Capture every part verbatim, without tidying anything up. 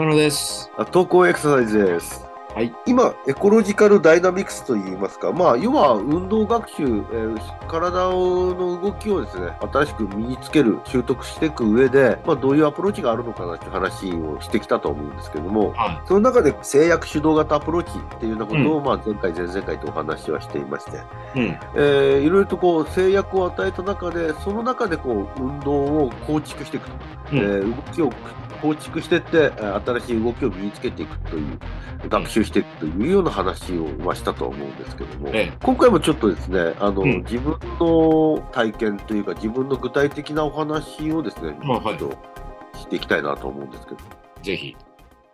中野です。投稿エクササイズです。はい、今エコロジカルダイナミクスといいますか、まあ、要は運動学習、えー、体の動きをですね、新しく身につける、習得していく上で、まあ、どういうアプローチがあるのかなという話をしてきたと思うんですけども、はい、その中で制約主導型アプローチっていうようなことを、うんまあ、前回前々回とお話はしていまして、うんえー、いろいろとこう制約を与えた中で、その中でこう運動を構築していくと、うんえー、動きを構築していって新しい動きを身につけていくという学習していくというような話をしたと思うんですけども、ええ、今回もちょっとですねあの、うん、自分の体験というか自分の具体的なお話をですね、まあはい、ちょっとしていきたいなと思うんですけど、ぜひ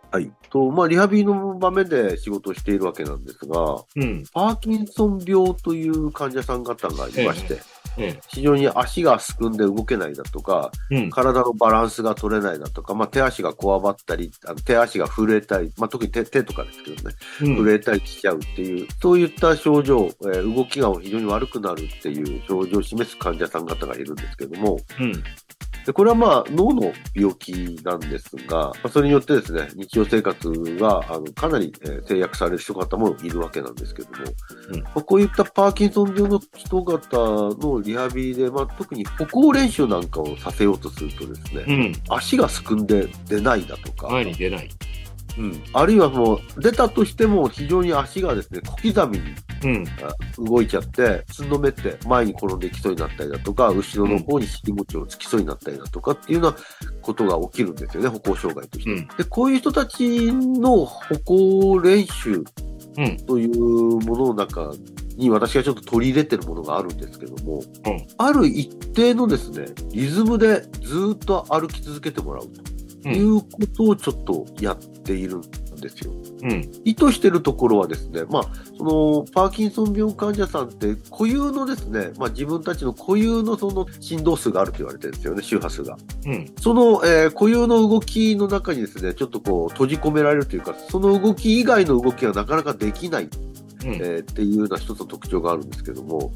はいとまあ、リハビリの場面で仕事をしているわけなんですが、うん、パーキンソン病という患者さん方がいまして、ええ非常に足がすくんで動けないだとか、うん、体のバランスが取れないだとか、まあ、手足がこわばったり手足が震えたり、まあ、特に 手, 手とかですけどね、うん、震えたりしちゃうっていうそういった症状、えー、動きが非常に悪くなるっていう症状を示す患者さん方がいるんですけども、うんでこれはまあ脳の病気なんですが、それによってですね、日常生活があのかなり制約される人方もいるわけなんですけども、うんまあ、こういったパーキンソン病の人方のリハビリで、まあ、特に歩行練習なんかをさせようとするとですね、うん、足がすくんで出ないだとか前に出ない、うん、あるいはもう出たとしても非常に足がですね、小刻みにうん、動いちゃってつんのめって前に転んできそうになったりだとか後ろの方に尻餅をつきそうになったりだとかっていうようなことが起きるんですよね、歩行障害として、うん、でこういう人たちの歩行練習というものの中に私がちょっと取り入れてるものがあるんですけども、うん、ある一定のですねリズムでずっと歩き続けてもらうということをちょっとやっているですようん、意図しているところはですね、まあ、そのパーキンソン病患者さんって固有のですね、まあ、自分たちの固有のその振動数があると言われてるんですよね、周波数が、うん、その、えー、固有の動きの中にですねちょっとこう閉じ込められるというかその動き以外の動きがなかなかできない、うんえー、っていうような一つの特徴があるんですけども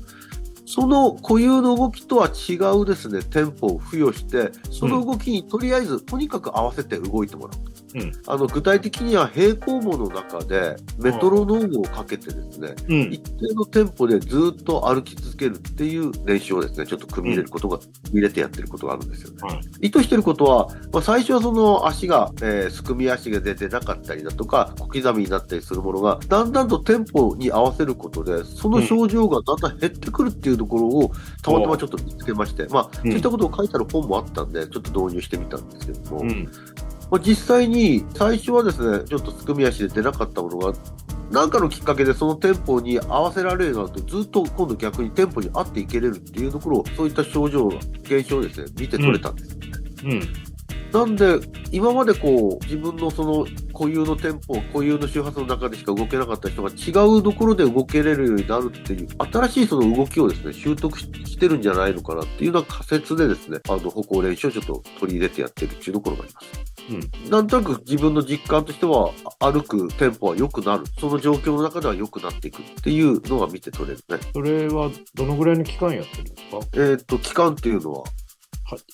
その固有の動きとは違うですねテンポを付与してその動きにとりあえず、うん、とにかく合わせて動いてもらううん、あの具体的には平行棒の中でメトロノームをかけてですね、うん、一定のテンポでずっと歩き続けるっていう練習をですねちょっと組み入れることが、うん、組み入れてやってることがあるんですよね、はい、意図してることは、まあ、最初はその足が、えー、すくみ足が出てなかったりだとか小刻みになったりするものがだんだんとテンポに合わせることでその症状がだんだん減ってくるっていうところをたまたまちょっと見つけまして、まあ、そういったことを書いてある本もあったんでちょっと導入してみたんですけども、うん実際に最初はですねちょっとすくみ足で出なかったものが何かのきっかけでそのテンポに合わせられるようになるとずっと今度逆にテンポに合っていけれるっていうところをそういった症状現象をですね見て取れたんです、うんうん、なんで今までこう自分のその固有のテンポ固有の周波数の中でしか動けなかった人が違うところで動けれるようになるっていう新しいその動きをですね習得してるんじゃないのかなっていうような仮説でですねあの歩行練習をちょっと取り入れてやってるっていうところがありますうん、なんとなく自分の実感としては歩くテンポは良くなるその状況の中では良くなっていくっていうのが見て取れるね。それはどのぐらいの期間やってるんですか？えー、っと期間っていうのは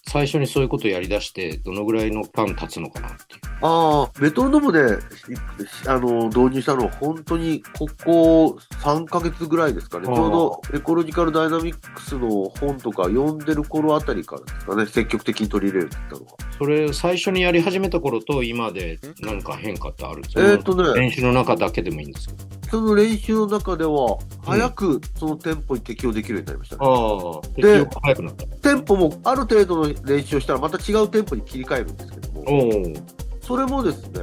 最初にそういうことをやりだしてどのぐらいのパン経つのかなっていうあメトロノームであの導入したのは本当にここさんかげつぐらいですかねちょうどエコロジカルダイナミックスの本とか読んでる頃あたりからですかね積極的に取り入れるって言ったのはそれ最初にやり始めた頃と今で何か変化ってあるんですか？えーっとね、練習の中だけでもいいんですけどその練習の中では早くそのテンポに適応できるようになりましたね、うん、あで早くなったテンポもある程度の練習をしたらまた違うテンポに切り替えるんですけどもそれもですね、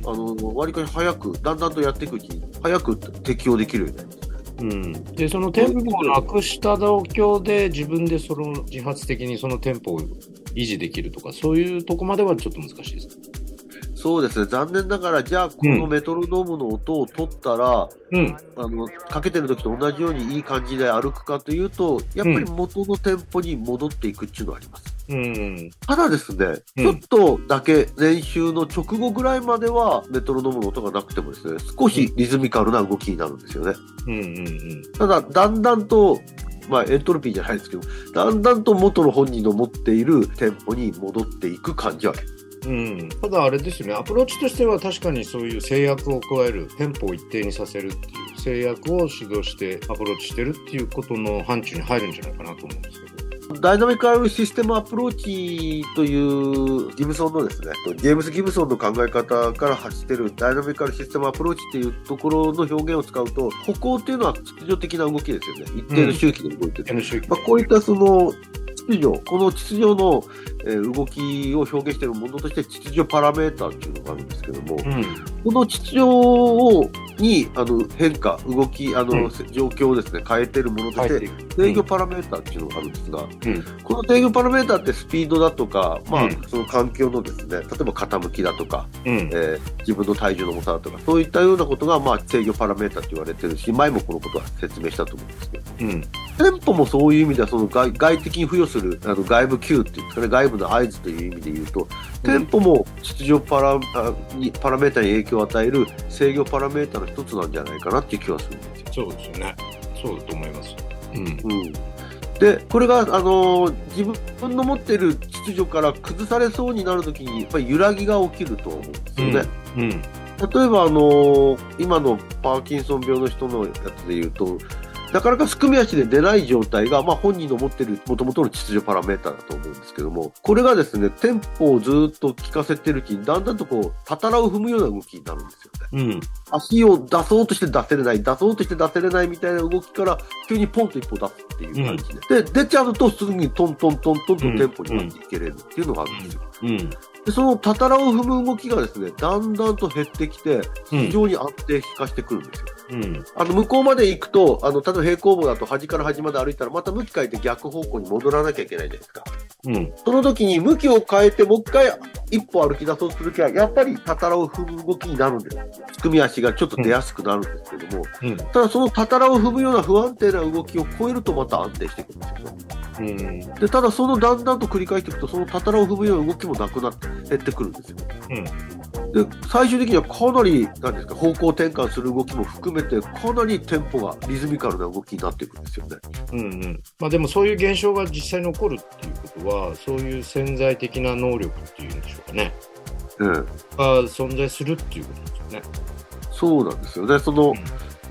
うん、あの割かし早くだんだんとやっていくうちに早く適応できるようになりますうん、でそのテンポをなくした状況で自分でその自発的にそのテンポを維持できるとかそういうとこまではちょっと難しいですか？そうですね残念ながらじゃあこのメトロノームの音を取ったら、うん、あのかけてる時と同じようにいい感じで歩くかというとやっぱり元のテンポに戻っていくっていうのはあります、うん、ただですね、うん、ちょっとだけ練習の直後ぐらいまではメトロノームの音がなくてもですね少しリズミカルな動きになるんですよね、うんうんうん、ただだんだんとまあ、エントロピーじゃないですけどだんだんと元の本人の持っているテンポに戻っていく感じはあるうん、ただあれですよね、アプローチとしては確かにそういう制約を加える、テンポを一定にさせるっていう制約を指導してアプローチしてるっていうことの範疇に入るんじゃないかなと思うんですけど、ダイナミック アイオー システムアプローチというギブソンのですね、ジェームス・ギブソンの考え方から発しているダイナミック アイオー システムアプローチっていうところの表現を使うと、歩行っていうのは秩序的な動きですよね。一定の周期で動いている、うんまあ、こういったその秩序、この秩序の動きを表現しているものとして秩序パラメーターというのがあるんですけども、うん、この秩序をにあの変化、動き、あの、うん、状況をですね変えているものとして制御パラメーターというのがあるんですが、うん、この制御パラメーターってスピードだとか、まあうん、その環境のですね、例えば傾きだとか、うんえー、自分の体重の重さだとかそういったようなことが、まあ、制御パラメーターと言われているし、前もこのことは説明したと思うんですけど、うん、テンポもそういう意味ではその 外, 外的に付与するあの外部 Q っていうんですかね、外部の合図という意味で言うと、テンポも秩序パ ラ, パラメータに影響を与える制御パラメータの一つなんじゃないかなっていう気はするんですよ。そうですよね。そうだと思います。うんうん、でこれが、あのー、自分の持っている秩序から崩されそうになるときにやっぱり揺らぎが起きると思うんですよね。うんうん、例えば、あのー、今のパーキンソン病の人のやつで言うと、なかなかすくみ足で出ない状態が、まあ、本人の持っている元々の秩序パラメータだと思うんですけども、これがですね、テンポをずっと効かせてるうちにだんだんとこうたたらを踏むような動きになるんですよね、うん、足を出そうとして出せれない、出そうとして出せれないみたいな動きから急にポンと一歩出すっていう感じで、うん、で出ちゃうとすぐにトントントントンとテンポになっていけれるっていうのがあるんですよ、うんうんうん、でそのたたらを踏む動きがですね、だんだんと減ってきて非常に安定化してくるんですよ、うん、あの向こうまで行くと、あの例えば平行棒だと端から端まで歩いたらまた向き変えて逆方向に戻らなきゃいけないじゃないですか、うん、その時に向きを変えてもう一回一歩歩き出そうとするときはやっぱりたたらを踏む動きになるんですよ。すくみ足がちょっと出やすくなるんですけども、うん、ただそのたたらを踏むような不安定な動きを超えるとまた安定してくるんですよ、うん、でただそのだんだんと繰り返していくとそのたたらを踏むような動きもなくなって減ってくるんですよ、うんで最終的にはかなりなんですか、方向転換する動きも含めてかなりテンポがリズミカルな動きになっていくんですよね、うんうんまあ、でもそういう現象が実際に起こるっていうことはそういう潜在的な能力っていうんでしょうかね、うん、が存在するっていうことですよね。そうなんですよね。その、うん、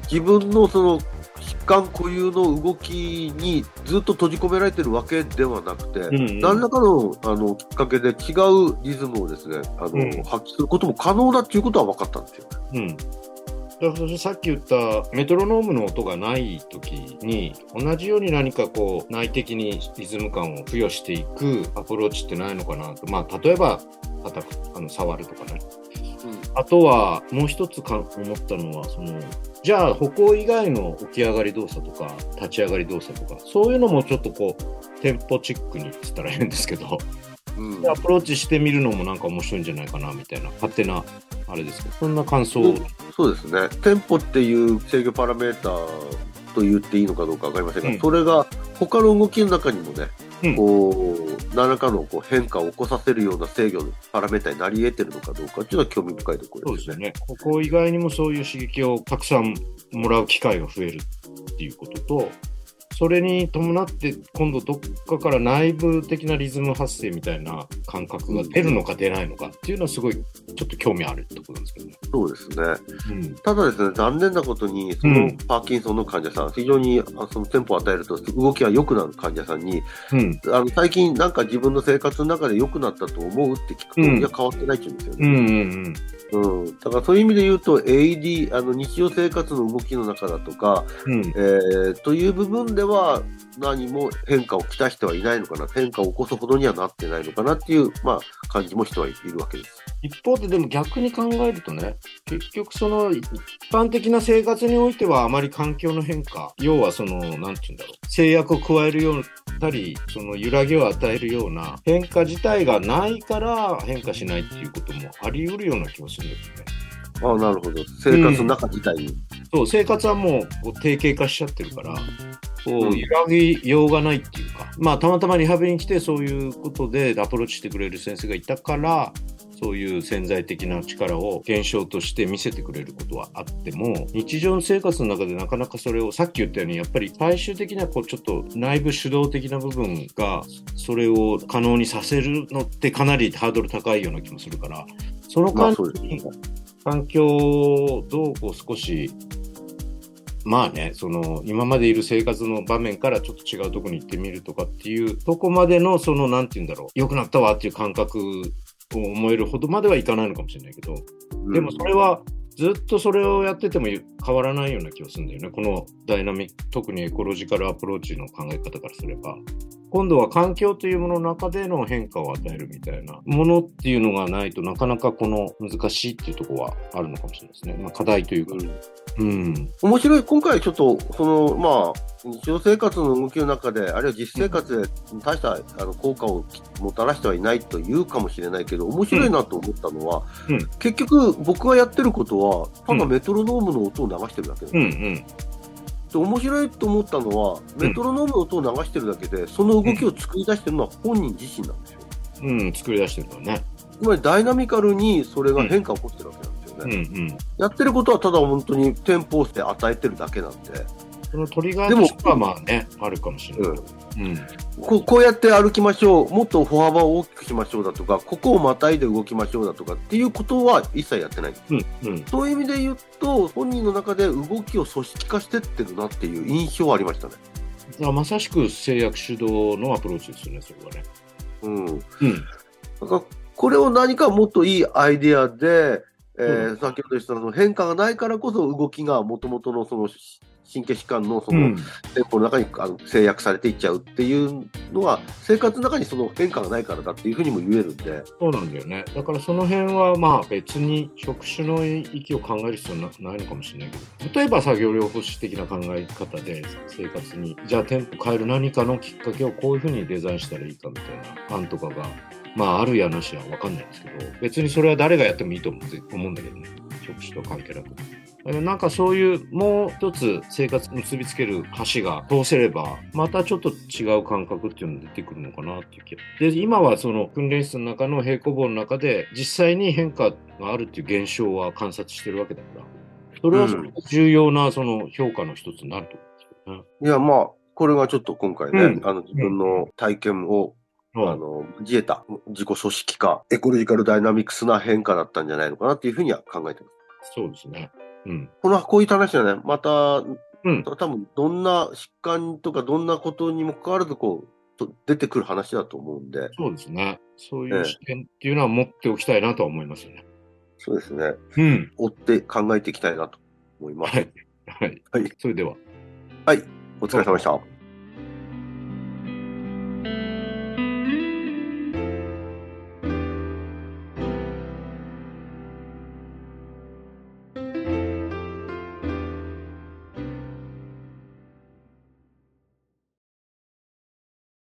自分のその疾患固有の動きにずっと閉じ込められているわけではなくて、うんうん、何らか の, あのきっかけで違うリズムをですね、あの、うん、発揮することも可能だということは分かったんですよ、うんさっき言ったメトロノームの音がない時に同じように何かこう内的にリズム感を付与していくアプローチってないのかなと、まあ、例えば叩くあの触るとかね、うん、あとはもう一つか思ったのはそのじゃあ歩行以外の起き上がり動作とか立ち上がり動作とかそういうのもちょっとこうテンポチックにって言ったら変ですけど、うん、アプローチしてみるのもなんか面白いんじゃないかなみたいな勝手なあれですけど、そんな感想を、うん、そうですね。テンポっていう制御パラメーターと言っていいのかどうか分かりませんが、うん、それが他の動きの中にもね、うん、こう何らかのこう変化を起こさせるような制御のパラメータになり得てるのかどうかっていうのは興味深いところですね。そうですね。ここ以外にもそういう刺激をたくさんもらう機会が増えるっていうことと、それに伴って今度どっかから内部的なリズム発生みたいな感覚が出るのか出ないのかっていうのはすごいちょっと興味あるってことなんですけどね。そうですね、うん、ただですね、残念なことにそのパーキンソンの患者さん、うん、非常にそのテンポを与えると動きが良くなる患者さんに、うん、あの最近なんか自分の生活の中で良くなったと思うって聞くと、うん、いや変わってないって言うんですよね、うんうんうんうん、だからそういう意味で言うと エーイーディー あの日常生活の動きの中だとか、うんえー、という部分では何も変化をきたしてはいないのかな、変化を起こすほどにはなってないのかなっていう、まあ、感じも人はいるわけです。一方ででも逆に考えるとね、結局その一般的な生活においてはあまり環境の変化、要はそのなんていうんだろう、制約を加えるようなりその揺らぎを与えるような変化自体がないから変化しないっていうこともあり得るような気がするんですね。ああ、なるほど。生活の中自体に、うん、そう生活はもう定型化しちゃってるからこう揺らぎようがないっていうか、まあたまたまリハビリに来てそういうことでアプローチしてくれる先生がいたからそういう潜在的な力を現象として見せてくれることはあっても、日常生活の中でなかなかそれを、さっき言ったようにやっぱり最終的なこうちょっと内部主導的な部分がそれを可能にさせるのってかなりハードル高いような気もするから、その間に環境をどうこう少しまあね、その今までいる生活の場面からちょっと違うとこに行ってみるとかっていうとこまでの、そのなんて言うんだろう、良くなったわっていう感覚を思えるほどまではいかないのかもしれないけど、でもそれはずっとそれをやってても変わらないような気がするんだよね。このダイナミック、特にエコロジカルアプローチの考え方からすれば、今度は環境というものの中での変化を与えるみたいなものっていうのがないと、なかなかこの難しいっていうところはあるのかもしれないですね。まあ、課題というか、うんうん、面白い。今回ちょっとそのまあ日常生活の動きの中で、あるいは実生活で大したあの効果をもたらしてはいないというかもしれないけど、面白いなと思ったのは、うんうん、結局僕がやってることはただメトロノームの音を流してるだけだ、うんうんうん、面白いと思ったのは、メトロノームの音を流してるだけでその動きを作り出してるのは本人自身なんですよ、うんうん、作り出してるんだね。つまりダイナミカルにそれが変化を起こしてるわけなんですよね、うんうん、やってることはただ本当にテンポをして与えてるだけなんで、そのトリガーとしてはまあね、あるかもしれない、うんうん、こ, こうやって歩きましょう、もっと歩幅を大きくしましょうだとか、ここをまたいで動きましょうだとかっていうことは一切やってない、うんうん、そういう意味で言うと、本人の中で動きを組織化してってるなっていう印象はありましたね。まさしく制約主導のアプローチですよね、それはね、うんうん、だからこれを何かもっといいアイデアで、えーうん、先ほど言ったの変化がないからこそ動きがもともとのその神経疾患のそのテンポの中にあの制約されていっちゃうっていうのは、生活の中にその変化がないからだっていうふうにも言えるんで、そうなんだよね。だからその辺はまあ別に職種の域を考える必要はないのかもしれないけど、例えば作業療法士的な考え方で生活にじゃあテンポ変える何かのきっかけをこういうふうにデザインしたらいいかみたいな案とかがまああるやなしは分かんないんですけど、別にそれは誰がやってもいいと思うんだけどね、職種と関係なく。なんかそういうもう一つ生活に結びつける橋が通せれば、またちょっと違う感覚っていうのが出てくるのかなっていう気が。で、今はその訓練室の中の平行棒の中で実際に変化があるっていう現象は観察してるわけだから、それは重要なその評価の一つになると思うんですよね、うん。いやまあこれはちょっと今回ね、うん、あの自分の体験を、うん、あの自衛た自己組織化、エコロジカルダイナミクスな変化だったんじゃないのかなっていうふうには考えてます。そうですね。うん、このこういった話はね、また、うん、多分どんな疾患とかどんなことにも関わるとこう出てくる話だと思うんで、そうですね、そういう視点っていうのは持っておきたいなとは思いますよね。そうですね、うん、追って考えていきたいなと思います。はい、はいはい、それでは、はい、お疲れ様でした。